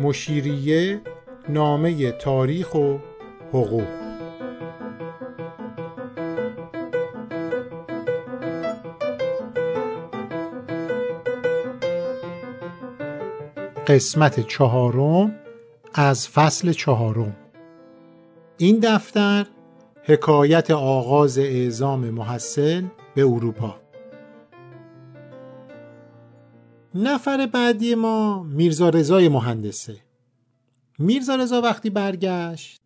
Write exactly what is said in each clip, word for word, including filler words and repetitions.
مشیریه، نامه تاریخ و حقوق. قسمت چهارم از فصل چهارم. این دفتر حکایت آغاز اعزام محصل به اروپا. نفر بعدی ما میرزا رضای مهندسه. میرزا رضا وقتی برگشت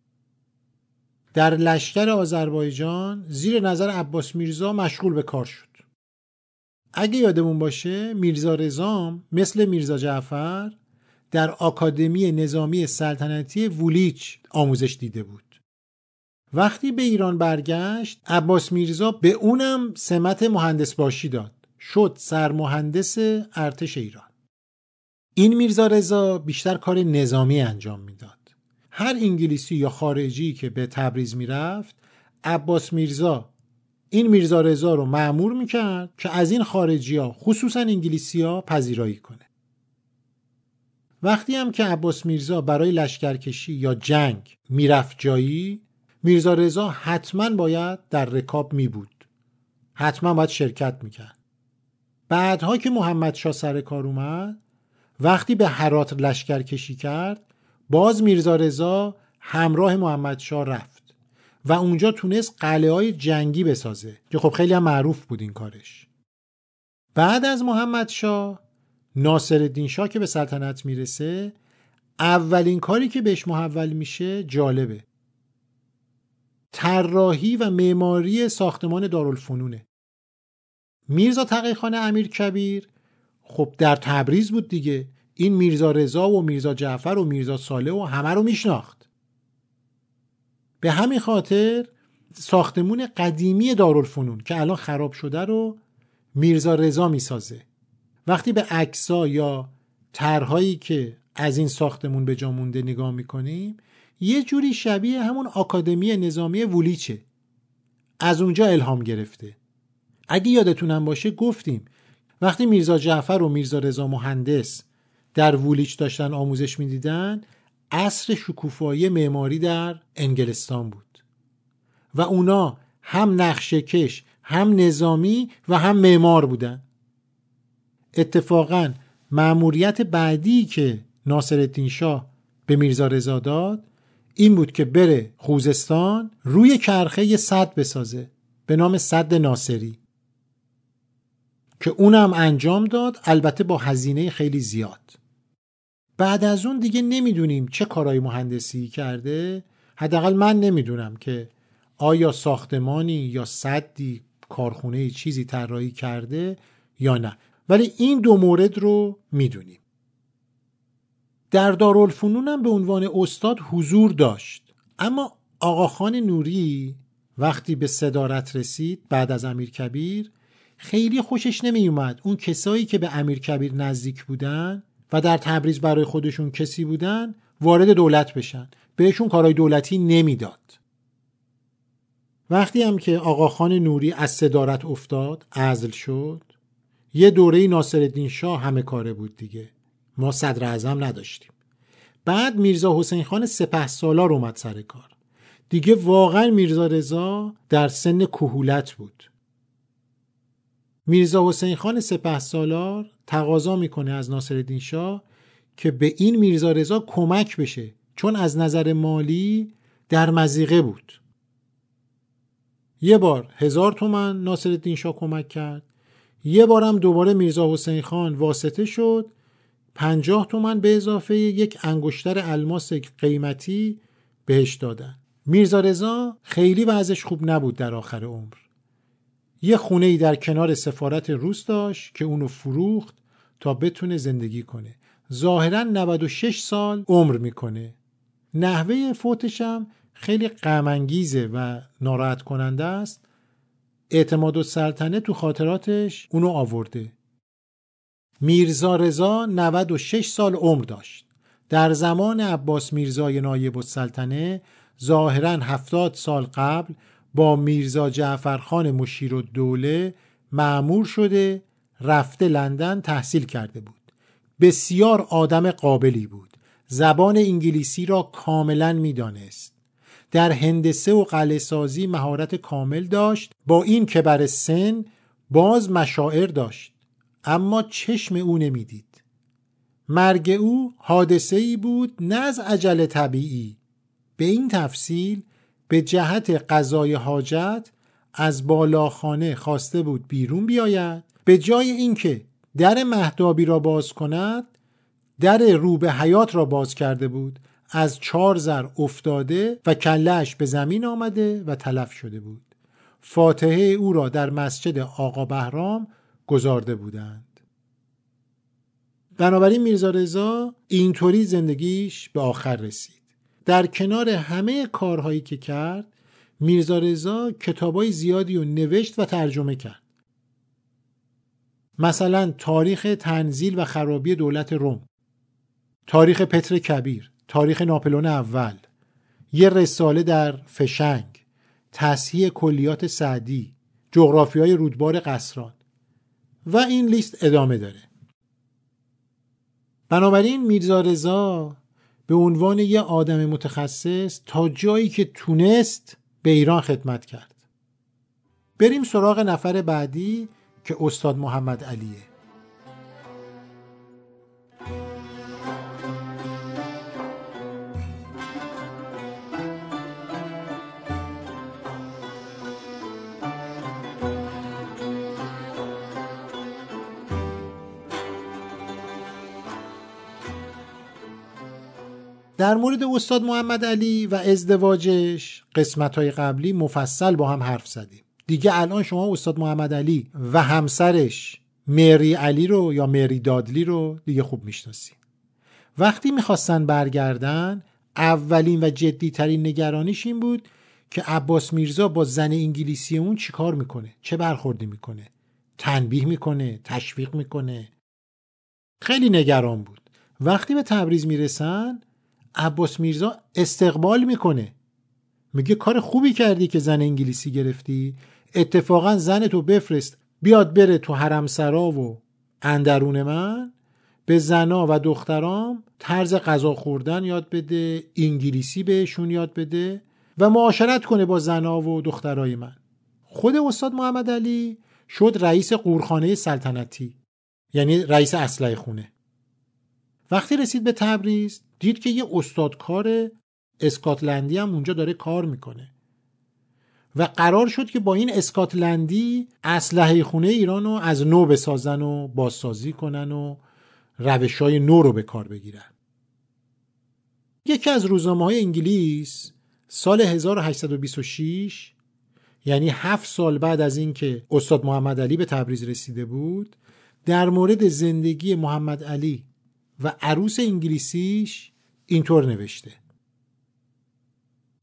در لشکر آذربایجان زیر نظر عباس میرزا مشغول به کار شد. اگه یادمون باشه میرزا رضا مثل میرزا جعفر در آکادمی نظامی سلطنتی وولیچ آموزش دیده بود. وقتی به ایران برگشت عباس میرزا به اونم سمت مهندس باشی داد. شد سرمهندس ارتش ایران. این میرزا رضا بیشتر کار نظامی انجام میداد. هر انگلیسی یا خارجی که به تبریز میرفت عباس میرزا این میرزا رضا رو مأمور میکرد که از این خارجی‌ها خصوصا انگلیسی‌ها پذیرایی کنه. وقتی هم که عباس میرزا برای لشکرکشی یا جنگ میرفت جایی، میرزا رضا حتما باید در رکاب میبود. حتما باید شرکت میکرد. بعدها که محمد شاه سر کار اومد، وقتی به هرات لشکرکشی کرد، باز میرزا رضا همراه محمد شاه رفت و اونجا تونست قلعه‌های جنگی بسازه که خب خیلی هم معروف بود این کارش. بعد از محمد شاه ناصرالدین شاه که به سلطنت میرسه، اولین کاری که بهش محول میشه جالبه، طراحی و معماری ساختمان دارالفنونه. میرزا تقی خان امیر کبیر خب در تبریز بود دیگه، این میرزا رضا و میرزا جعفر و میرزا صالح و همه رو میشناخت. به همین خاطر ساختمان قدیمی دارالفنون که الان خراب شده رو میرزا رضا میسازه. وقتی به عکس‌ها یا طرح‌هایی که از این ساختمون به جا مونده نگاه می‌کنیم، یه جوری شبیه همون آکادمی نظامی وولیچه. از اونجا الهام گرفته. اگه یادتونم باشه گفتیم وقتی میرزا جعفر و میرزا رضا مهندس در وولیچ داشتن آموزش می‌دیدن، عصر شکوفایی معماری در انگلستان بود و اونا هم نقشه‌کش، هم نظامی و هم معمار بودن. اتفاقاً مأموریت بعدی که ناصرالدین شاه به میرزا رضا داد این بود که بره خوزستان روی کرخه یه سد بسازه به نام سد ناصری که اونم انجام داد، البته با هزینه خیلی زیاد. بعد از اون دیگه نمیدونیم چه کارهای مهندسی کرده، حداقل من نمیدونم که آیا ساختمانی یا سدی، کارخونه چیزی طراحی کرده یا نه، ولی این دو مورد رو میدونیم. در دارالفنون هم به عنوان استاد حضور داشت، اما آقاخان نوری وقتی به صدارت رسید بعد از امیر کبیر خیلی خوشش نمی اومد. اون کسایی که به امیر کبیر نزدیک بودن و در تبریز برای خودشون کسی بودن وارد دولت بشن، بهشون کارهای دولتی نمیداد. وقتی هم که آقاخان نوری از صدارت افتاد، عزل شد، یه دوره ناصرالدین شاه همه کاره بود دیگه، ما صدر اعظم نداشتیم. بعد میرزا حسین خان سپه سالار اومد سر کار. دیگه واقعا میرزا رضا در سن کهولت بود. میرزا حسین خان سپه سالار تقاضا میکنه از ناصرالدین شاه که به این میرزا رضا کمک بشه، چون از نظر مالی در مضیقه بود. یه بار هزار تومن ناصرالدین شاه کمک کرد، یه بارم دوباره میرزا حسین خان واسطه شد، پنجاه تومن به اضافه یک انگشتر الماس قیمتی بهش دادن. میرزا رضا خیلی وضعش خوب نبود در آخر عمر. یه خونه‌ای در کنار سفارت روس داشت که اونو فروخت تا بتونه زندگی کنه. ظاهراً نود و شش سال عمر میکنه. نحوه فوتش هم خیلی غم انگیزه و ناراحت کننده است. اعتماد السلطنه تو خاطراتش اونو آورده. میرزا رضا نود و شش سال عمر داشت. در زمان عباس میرزای نایب السلطنه ظاهراً هفتاد سال قبل با میرزا جعفرخان مشیرالدوله مأمور شده، رفته لندن تحصیل کرده بود. بسیار آدم قابلی بود. زبان انگلیسی را کاملا می دانست. در هندسه و قلعه‌سازی مهارت کامل داشت. با این که بر سن باز مشاعر داشت، اما چشم او نمی دید. مرگ او حادثه‌ای بود نه از عجل طبیعی. به این تفصیل به جهت قضای حاجت از بالاخانه خواسته بود بیرون بیاید. به جای اینکه در مهدابی را باز کند، در روبه حیات را باز کرده بود. از چار زر افتاده و کله‌اش به زمین آمده و تلف شده بود. فاتحه او را در مسجد آقا بهرام گذارده بودند. بنابراین میرزا رضا اینطوری زندگیش به آخر رسید. در کنار همه کارهایی که کرد، میرزا رضا کتابای زیادی رو نوشت و ترجمه کرد. مثلا تاریخ تنزیل و خرابی دولت روم، تاریخ پتر کبیر، تاریخ ناپلئون اول، یه رساله در فشنگ، تصحیح کلیات سعدی، جغرافیای رودبار قصران و این لیست ادامه داره. بنابراین میرزا رضا به عنوان یه آدم متخصص تا جایی که تونست به ایران خدمت کرد. بریم سراغ نفر بعدی که استاد محمد علیه. در مورد استاد محمد علی و ازدواجش قسمت‌های قبلی مفصل با هم حرف زدیم. دیگه الان شما استاد محمد علی و همسرش مری علی رو یا مری دادلی رو دیگه خوب میشناسید. وقتی میخواستن برگردن، اولین و جدیترین نگرانیش این بود که عباس میرزا با زن انگلیسی اون چی کار میکنه، چه برخوردی میکنه، تنبیه میکنه، تشویق میکنه. خیلی نگران بود. وقتی به تبریز میرسن، عباس میرزا استقبال میکنه، میگه کار خوبی کردی که زن انگلیسی گرفتی، اتفاقا زن تو بفرست بیاد بره تو حرمسرا و اندرون من به زنا و دخترام طرز غذا خوردن یاد بده، انگلیسی بهشون یاد بده و معاشرت کنه با زنا و دخترای من. خود استاد محمد علی شد رئیس قورخانه سلطنتی، یعنی رئیس اسلحه خونه. وقتی رسید به تبریز، دید که یه استادکار اسکاتلندی هم اونجا داره کار میکنه و قرار شد که با این اسکاتلندی اسلحه خونه ایران رو از نو بسازن و بازسازی کنن و روش‌های نو رو به کار بگیرن. یکی از روزنامه‌های انگلیس سال هزار و هشتصد و بیست و شش، یعنی هفت سال بعد از اینکه استاد محمد علی به تبریز رسیده بود، در مورد زندگی محمد علی و عروس انگلیسیش اینطور نوشته: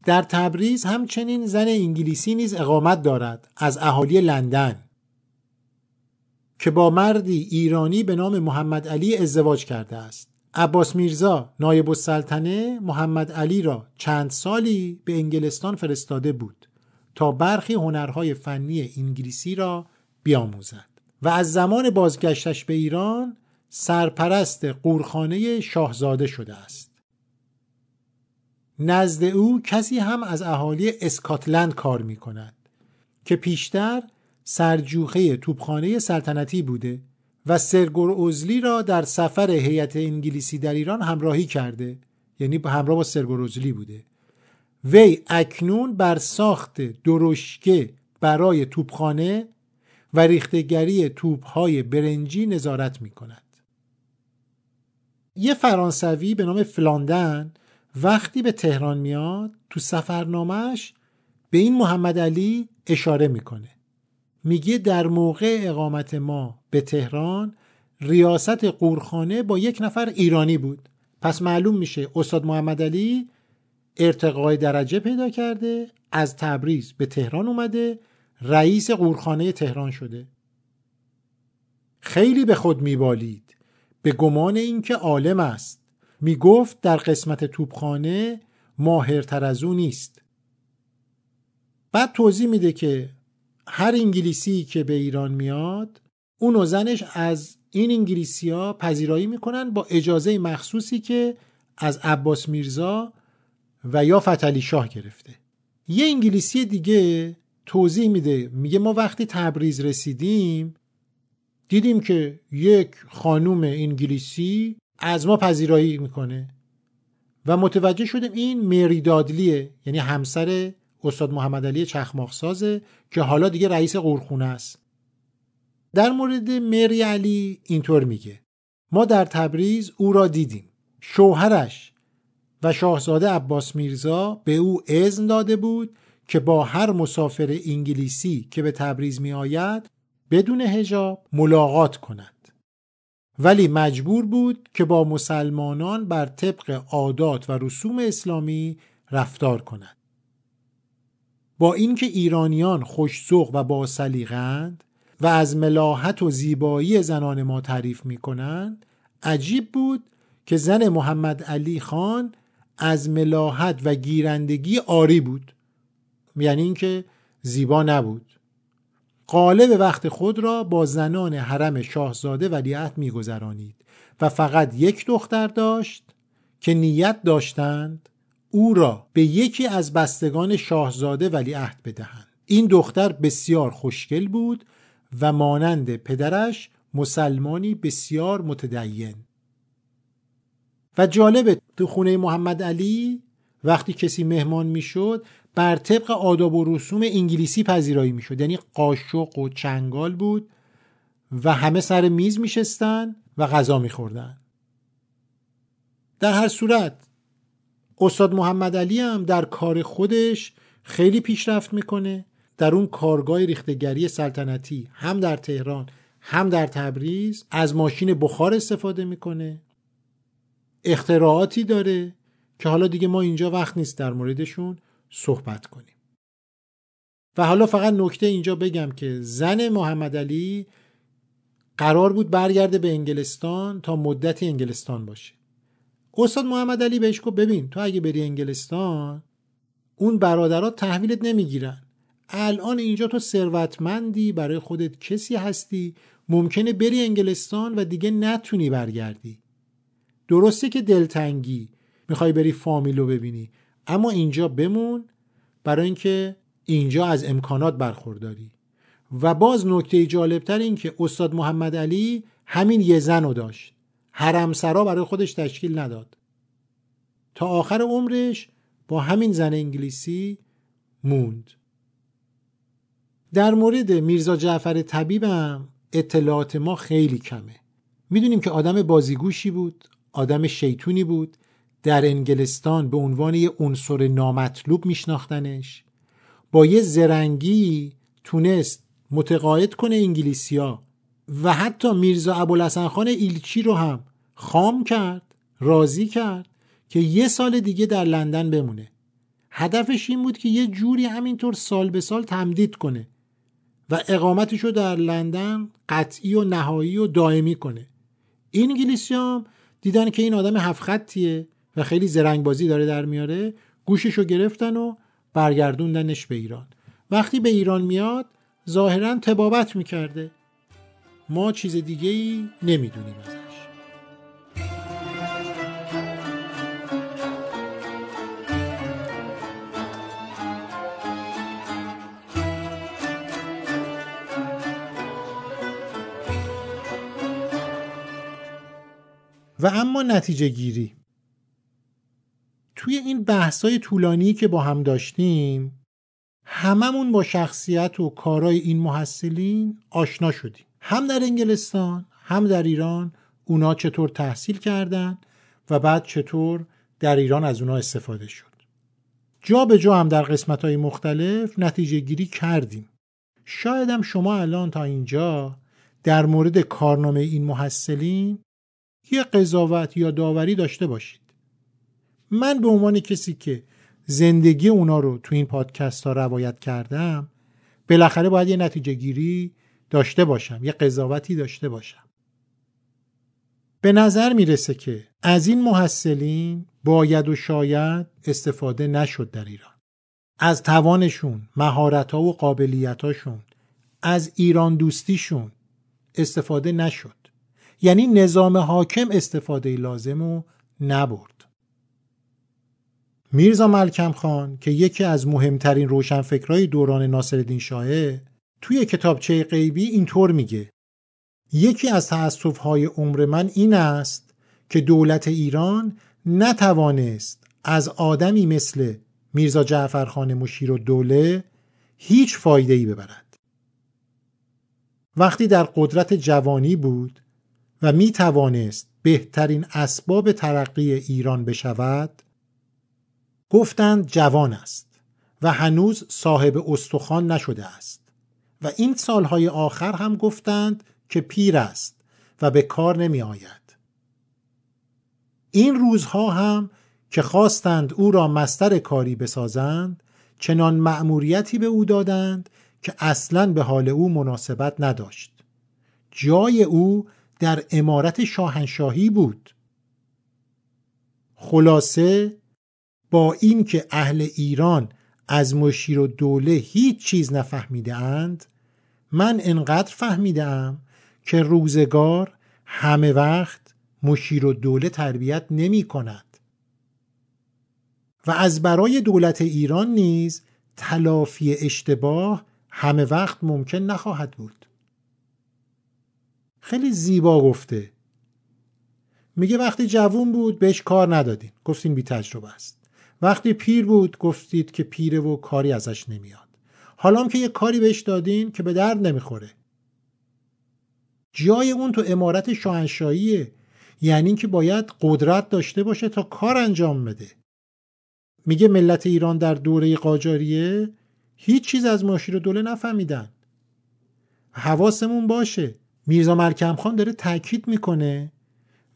در تبریز همچنین زن انگلیسی نیز اقامت دارد از اهالی لندن که با مردی ایرانی به نام محمد علی ازدواج کرده است. عباس میرزا نایب السلطنه محمد علی را چند سالی به انگلستان فرستاده بود تا برخی هنرهای فنی انگلیسی را بیاموزد و از زمان بازگشتش به ایران سرپرست قورخانه شاهزاده شده است. نزد او کسی هم از اهالی اسکاتلند کار می کند که پیشتر سرجوخه توپخانه سلطنتی بوده و سرگورزلی را در سفر هیئت انگلیسی در ایران همراهی کرده، یعنی همراه با سرگورزلی بوده. وی اکنون بر ساخت درشکه برای توپخانه و ریختگری توپهای برنجی نظارت می کند. یه فرانسوی به نام فلاندن وقتی به تهران میاد، تو سفرنامهش به این محمد علی اشاره میکنه. میگه در موقع اقامت ما به تهران ریاست قورخانه با یک نفر ایرانی بود. پس معلوم میشه استاد محمد علی ارتقای درجه پیدا کرده، از تبریز به تهران اومده، رئیس قورخانه تهران شده. خیلی به خود میبالید، به گمان اینکه عالم است. می گفت در قسمت توپخانه ماهرتر از او نیست. بعد توضیح میده که هر انگلیسی که به ایران میاد، اون و زنش از این انگلیسی‌ها پذیرایی میکنن با اجازه مخصوصی که از عباس میرزا و یا فتحعلی شاه گرفته. یه انگلیسی دیگه توضیح میده، میگه ما وقتی تبریز رسیدیم دیدیم که یک خانوم انگلیسی از ما پذیرایی میکنه و متوجه شدیم این مری دادلیه، یعنی همسر استاد محمد علی چخماقسازه که حالا دیگه رئیس قورخانه است. در مورد مری علی اینطور میگه: ما در تبریز او را دیدیم، شوهرش و شاهزاده عباس میرزا به او اذن داده بود که با هر مسافر انگلیسی که به تبریز می آید بدون حجاب ملاقات کند، ولی مجبور بود که با مسلمانان بر طبق عادات و رسوم اسلامی رفتار کند. با اینکه ایرانیان خوش‌ذوق و با سلیقه‌اند و از ملاحت و زیبایی زنان ما تعریف می‌کنند، عجیب بود که زن محمد علی خان از ملاحت و گیرندگی عاری بود، یعنی اینکه زیبا نبود. غالب وقت خود را با زنان حرم شاهزاده ولیعهد می‌گذرانید و فقط یک دختر داشت که نیت داشتند او را به یکی از بستگان شاهزاده ولیعهد بدهند. این دختر بسیار خوشگل بود و مانند پدرش مسلمانی بسیار متدین. و جالبه تو خونه محمد علی وقتی کسی مهمان میشد بر طبق آداب و رسوم انگلیسی پذیرایی میشد، یعنی قاشق و چنگال بود و همه سر میز میشستن و غذا میخوردن. در هر صورت استاد محمد علی هم در کار خودش خیلی پیشرفت میکنه. در اون کارگاه ریختگری سلطنتی هم در تهران هم در تبریز از ماشین بخار استفاده میکنه، اختراعاتی داره که حالا دیگه ما اینجا وقت نیست در موردشون صحبت کنیم. و حالا فقط نکته اینجا بگم که زن محمد علی قرار بود برگرده به انگلستان تا مدتی انگلستان باشه. استاد محمد علی بهش گفت ببین تو اگه بری انگلستان اون برادرات تحویلت نمیگیرن، الان اینجا تو ثروتمندی، برای خودت کسی هستی، ممکنه بری انگلستان و دیگه نتونی برگردی. درسته که دلتنگی میخوای بری فامیلو ببینی، اما اینجا بمون، برای اینکه اینجا از امکانات برخورداری. و باز نکته جالبتر این که استاد محمد علی همین یه زن رو داشت، حرمسرا برای خودش تشکیل نداد، تا آخر عمرش با همین زن انگلیسی موند. در مورد میرزا جعفر طبیبم اطلاعات ما خیلی کمه. میدونیم که آدم بازیگوشی بود، آدم شیطونی بود، در انگلستان به عنوان یه عنصر نامطلوب میشناختنش. با یه زرنگی تونست متقاعد کنه انگلیسیا و حتی میرزا ابوالحسن خان ایلچی رو هم خام کرد، راضی کرد که یه سال دیگه در لندن بمونه. هدفش این بود که یه جوری همینطور سال به سال تمدید کنه و اقامتش رو در لندن قطعی و نهایی و دائمی کنه. انگلیسی هم دیدن که این آدم هفت خطیه و خیلی زرنگبازی داره در میاره، گوششو گرفتن و برگردوندنش به ایران. وقتی به ایران میاد ظاهرا طبابت میکرده، ما چیز دیگه ای نمیدونیم ازش. و اما نتیجه گیری توی این بحث‌های طولانی که با هم داشتیم، هممون با شخصیت و کارهای این محصلین آشنا شدیم، هم در انگلستان هم در ایران. اونا چطور تحصیل کردن و بعد چطور در ایران از اونا استفاده شد. جا به جا هم در قسمت‌های مختلف نتیجه گیری کردیم. شاید هم شما الان تا اینجا در مورد کارنامه این محصلین یه قضاوت یا داوری داشته باشید. من به عنوان کسی که زندگی اونا رو تو این پادکست ها روایت کردم، بالاخره باید یه نتیجه گیری داشته باشم، یه قضاوتی داشته باشم. به نظر میرسه که از این محصلین باید و شاید استفاده نشد در ایران. از توانشون، مهارت‌ها و قابلیت‌هاشون، از ایران دوستیشون استفاده نشد. یعنی نظام حاکم استفاده لازم رو نبرد. میرزا ملکم خان که یکی از مهمترین روشنفکرای دوران ناصرالدین شاهه، توی کتابچه غیبی اینطور میگه: یکی از تأسف‌های عمر من این است که دولت ایران نتوانست از آدمی مثل میرزا جعفرخان مشیرالدوله هیچ فایده‌ای ببرد. وقتی در قدرت جوانی بود و می توانست بهترین اسباب ترقی ایران بشود، گفتند جوان است و هنوز صاحب استخوان نشده است، و این سالهای آخر هم گفتند که پیر است و به کار نمی آید. این روزها هم که خواستند او را مستر کاری بسازند، چنان مأموریتی به او دادند که اصلاً به حال او مناسبت نداشت. جای او در امارت شاهنشاهی بود. خلاصه با این که اهل ایران از مشیرالدوله هیچ چیز نفهمیده اند، من انقدر فهمیدم که روزگار همه وقت مشیرالدوله تربیت نمی کند و از برای دولت ایران نیز تلافی اشتباه همه وقت ممکن نخواهد بود. خیلی زیبا گفته. میگه وقتی جوون بود بهش کار ندادین، گفتین بی تجربه است. وقتی پیر بود گفتید که پیره و کاری ازش نمیاد. حالا هم که یه کاری بهش دادین که به درد نمیخوره. جای اون تو امارت شاهنشاهیه، یعنی که باید قدرت داشته باشه تا کار انجام بده. میگه ملت ایران در دوره قاجاریه هیچ چیز از مشیرالدوله نفهمیدن. حواسمون باشه. میرزا ملکم خان داره تاکید میکنه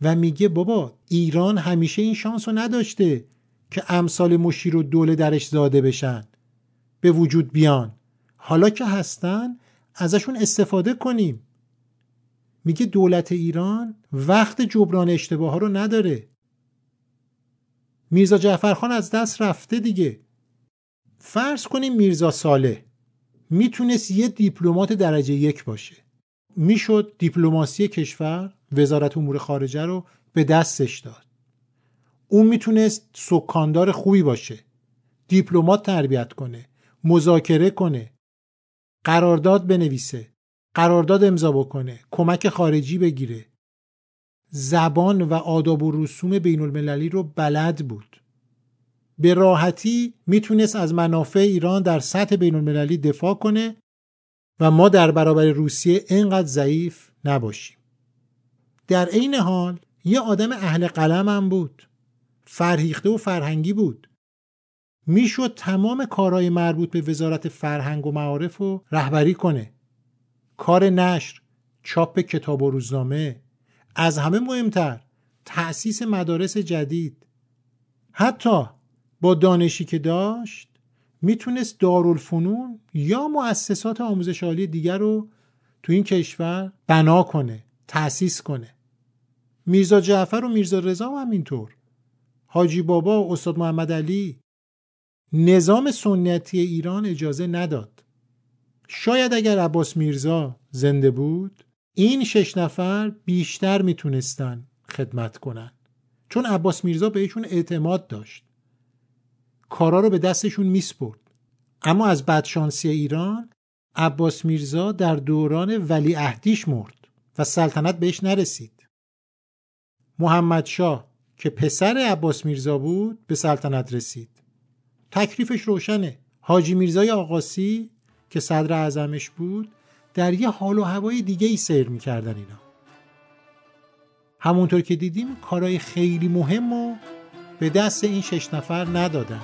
و میگه بابا ایران همیشه این شانس رو نداشته که امثال مشیرالدوله درش زاده بشن، به وجود بیان. حالا که هستن ازشون استفاده کنیم. میگه دولت ایران وقت جبران اشتباه‌ها رو نداره. میرزا جعفرخان از دست رفته دیگه. فرض کنیم میرزا صالح میتونست یه دیپلمات درجه یک باشه، میشد دیپلماسی کشور، وزارت امور خارجه رو به دستش داد. اون میتونست سکاندار خوبی باشه، دیپلمات تربیت کنه، مذاکره کنه، قرارداد بنویسه، قرارداد امضا بکنه، کمک خارجی بگیره. زبان و آداب و رسوم بین المللی رو بلد بود. به راحتی میتونست از منافع ایران در سطح بین المللی دفاع کنه و ما در برابر روسیه اینقدر ضعیف نباشیم. در عین حال یه آدم اهل قلم هم بود، فرهیخته و فرهنگی بود. میشد تمام کارهای مربوط به وزارت فرهنگ و معارف رو رهبری کنه، کار نشر، چاپ کتاب و روزنامه، از همه مهمتر تأسیس مدارس جدید. حتی با دانشی که داشت میتونست دارالفنون یا مؤسسات آموزش عالی دیگر رو تو این کشور بنا کنه، تأسیس کنه. میرزا جعفر و میرزا رضا هم اینطور، حاجی بابا و استاد محمد علی. نظام سنتی ایران اجازه نداد. شاید اگر عباس میرزا زنده بود این شش نفر بیشتر میتونستن خدمت کنن، چون عباس میرزا بهشون اعتماد داشت، کارا رو به دستشون میسپرد. اما از بدشانسی ایران عباس میرزا در دوران ولیعهدیش مرد و سلطنت بهش نرسید. محمد شاه که پسر عباس میرزا بود به سلطنت رسید. تکلیفش روشنه. حاجی میرزای آقاسی که صدر اعظمش بود در یه حال و هوای دیگه ای سیر میکردن. اینا همونطور که دیدیم کارهای خیلی مهم و به دست این شش نفر ندادن.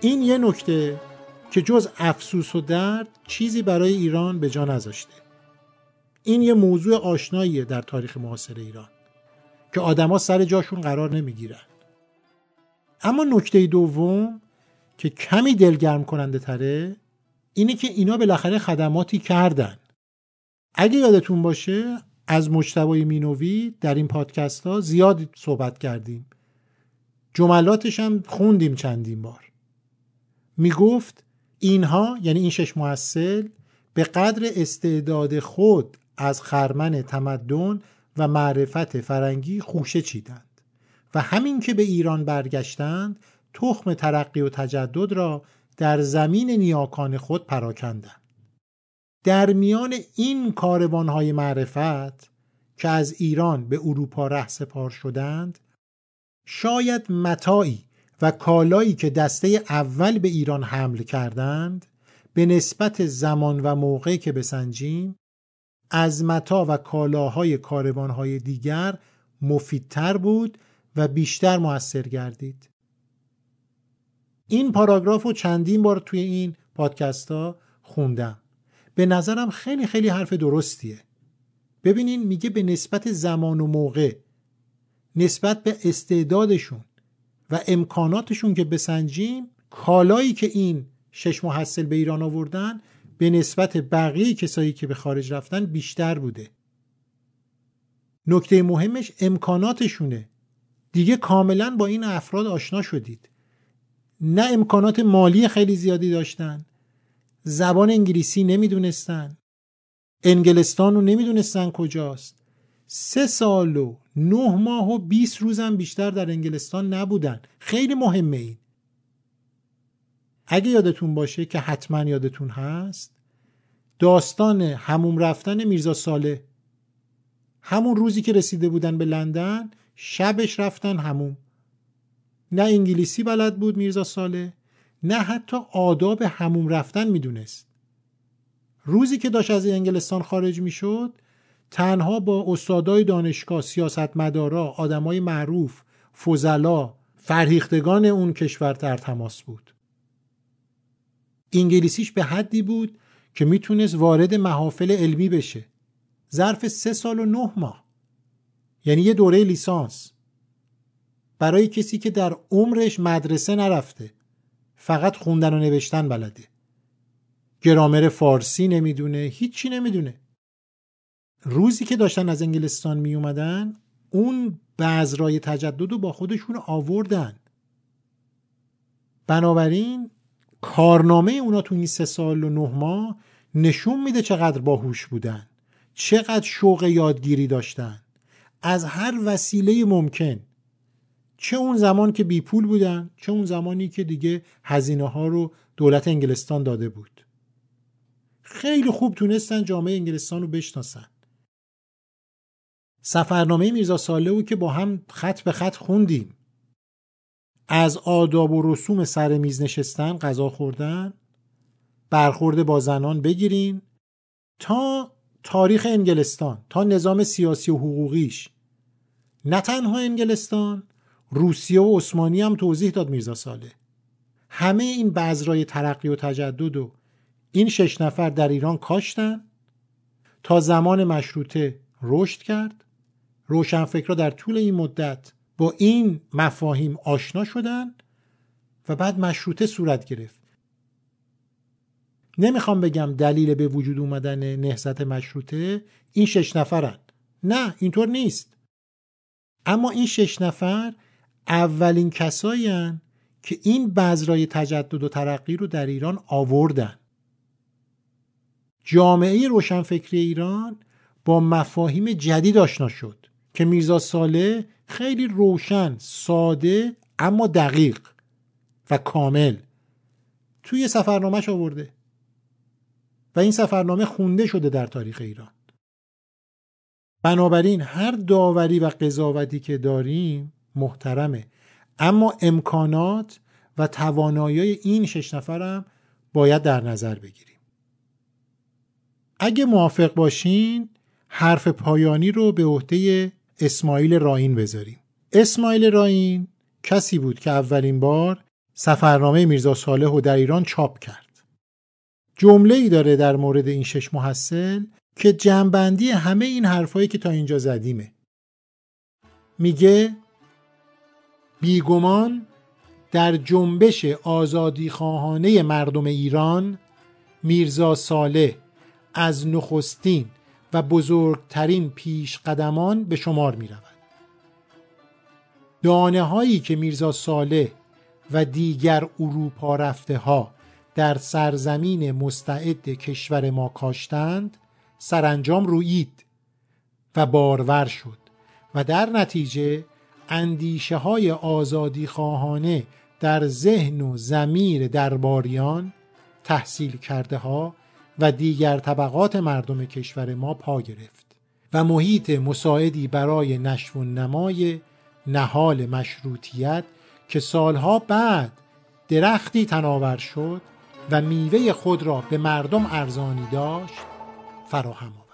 این یه نکته که جز افسوس و درد چیزی برای ایران به جا نذاشته. این یه موضوع آشناییه در تاریخ معاصر ایران که آدم‌ها سر جاشون قرار نمیگیرن. اما نکته دوم که کمی دلگرم کننده تره اینه که اینا بالاخره خدماتی کردن. اگه یادتون باشه از مجتبی مینوی در این پادکست ها زیاد صحبت کردیم، جملاتش هم خوندیم چندین بار. میگفت اینها، یعنی این شش محصل، به قدر استعداد خود از خرمن تمدن و معرفت فرنگی خوشه چیدند و همین که به ایران برگشتند تخم ترقی و تجدد را در زمین نیاکان خود پراکندند. در میان این کاروانهای معرفت که از ایران به اروپا رهسپار شدند، شاید متاعی و کالایی که دسته اول به ایران حمل کردند به نسبت زمان و موقعی که بسنجیم از متاع و کالاهای کاروانهای دیگر مفیدتر بود و بیشتر مؤثر گردید. این پاراگراف رو چندین بار توی این پادکست ها خوندم. به نظرم خیلی خیلی حرف درستیه. ببینین میگه به نسبت زمان و موقع، نسبت به استعدادشون و امکاناتشون که بسنجیم، کالایی که این شش محصل به ایران آوردن به نسبت بقیه کسایی که به خارج رفتن بیشتر بوده. نکته مهمش امکاناتشونه. دیگه کاملا با این افراد آشنا شدید. نه امکانات مالی خیلی زیادی داشتن، زبان انگلیسی نمیدونستن، انگلستان رو نمیدونستن کجاست، سه سال و نه ماه و بیست روزم بیشتر در انگلستان نبودن. خیلی مهمه این. اگه یادتون باشه که حتما یادتون هست، داستان هموم رفتن میرزا صالح، همون روزی که رسیده بودن به لندن شبش رفتن هموم. نه انگلیسی بلد بود میرزا صالح، نه حتی آداب هموم رفتن میدونست. روزی که داشت از انگلستان خارج میشد تنها با استادای دانشگاه، سیاستمدارا، آدمای معروف، فضلا، فرهیختگان اون کشور در تماس بود. انگلیسیش به حدی بود که میتونست وارد محافل علمی بشه ظرف سه سال و نه ماه، یعنی یه دوره لیسانس. برای کسی که در عمرش مدرسه نرفته، فقط خوندن و نوشتن بلده، گرامر فارسی نمیدونه، هیچی نمیدونه. روزی که داشتن از انگلستان می اومدن اون بذرای تجدد رو با خودشون آوردن. بنابراین کارنامه اونا تو این سه سال و نه ماه نشون میده چقدر باهوش بودن، چقدر شوق یادگیری داشتن، از هر وسیله ممکن، چه اون زمان که بی پول بودن، چه اون زمانی که دیگه هزینه ها رو دولت انگلستان داده بود. خیلی خوب تونستن جامعه انگلستان رو بشناسن. سفرنامه میرزا صالح رو که با هم خط به خط خوندیم، از آداب و رسوم سر میز نشستن، غذا خوردن، برخورد با زنان بگیرین تا تاریخ انگلستان، تا نظام سیاسی و حقوقیش. نه تنها انگلستان، روسیه و عثمانی هم توضیح داد میرزا صالح. همه این بذرهای ترقی و تجدد و این شش نفر در ایران کاشتن تا زمان مشروطه رشد کرد. روشنفکرها در طول این مدت با این مفاهیم آشنا شدن و بعد مشروطه صورت گرفت. نمیخوام بگم دلیل به وجود اومدن نهضت مشروطه این شش نفرن، نه اینطور نیست، اما این شش نفر اولین کسایی هستند که این بذرای تجدد و ترقی رو در ایران آوردن. جامعه روشنفکری ایران با مفاهیم جدید آشنا شد که میرزا صالح خیلی روشن، ساده اما دقیق و کامل توی سفرنامه‌اش آورده و این سفرنامه خونده شده در تاریخ ایران. بنابراین هر داوری و قضاوتی که داریم محترمه، اما امکانات و توانایی این شش نفرم باید در نظر بگیریم. اگه موافق باشین حرف پایانی رو به عهده اسماعیل رائین بذاریم. اسماعیل رائین کسی بود که اولین بار سفرنامه میرزا صالح رو در ایران چاپ کرد. جمله‌ای داره در مورد این شش محصل که جمع‌بندی همه این حرفایی که تا اینجا زدیمه. میگه بیگمان در جنبش آزادیخواهانه مردم ایران میرزا صالح از نخستین و بزرگترین پیش قدمان به شمار می رود. دانه هایی که میرزا صالح و دیگر اروپا رفته ها در سرزمین مستعد کشور ما کاشتند سرانجام رویید و بارور شد و در نتیجه اندیشه های آزادی خواهانه در ذهن و ضمیر درباریان، تحصیل کرده ها و دیگر طبقات مردم کشور ما پا گرفت و محیط مساعدی برای نشو و نمای نهال مشروطیت که سالها بعد درختی تناور شد و میوه خود را به مردم ارزانی داشت فراهم آورد.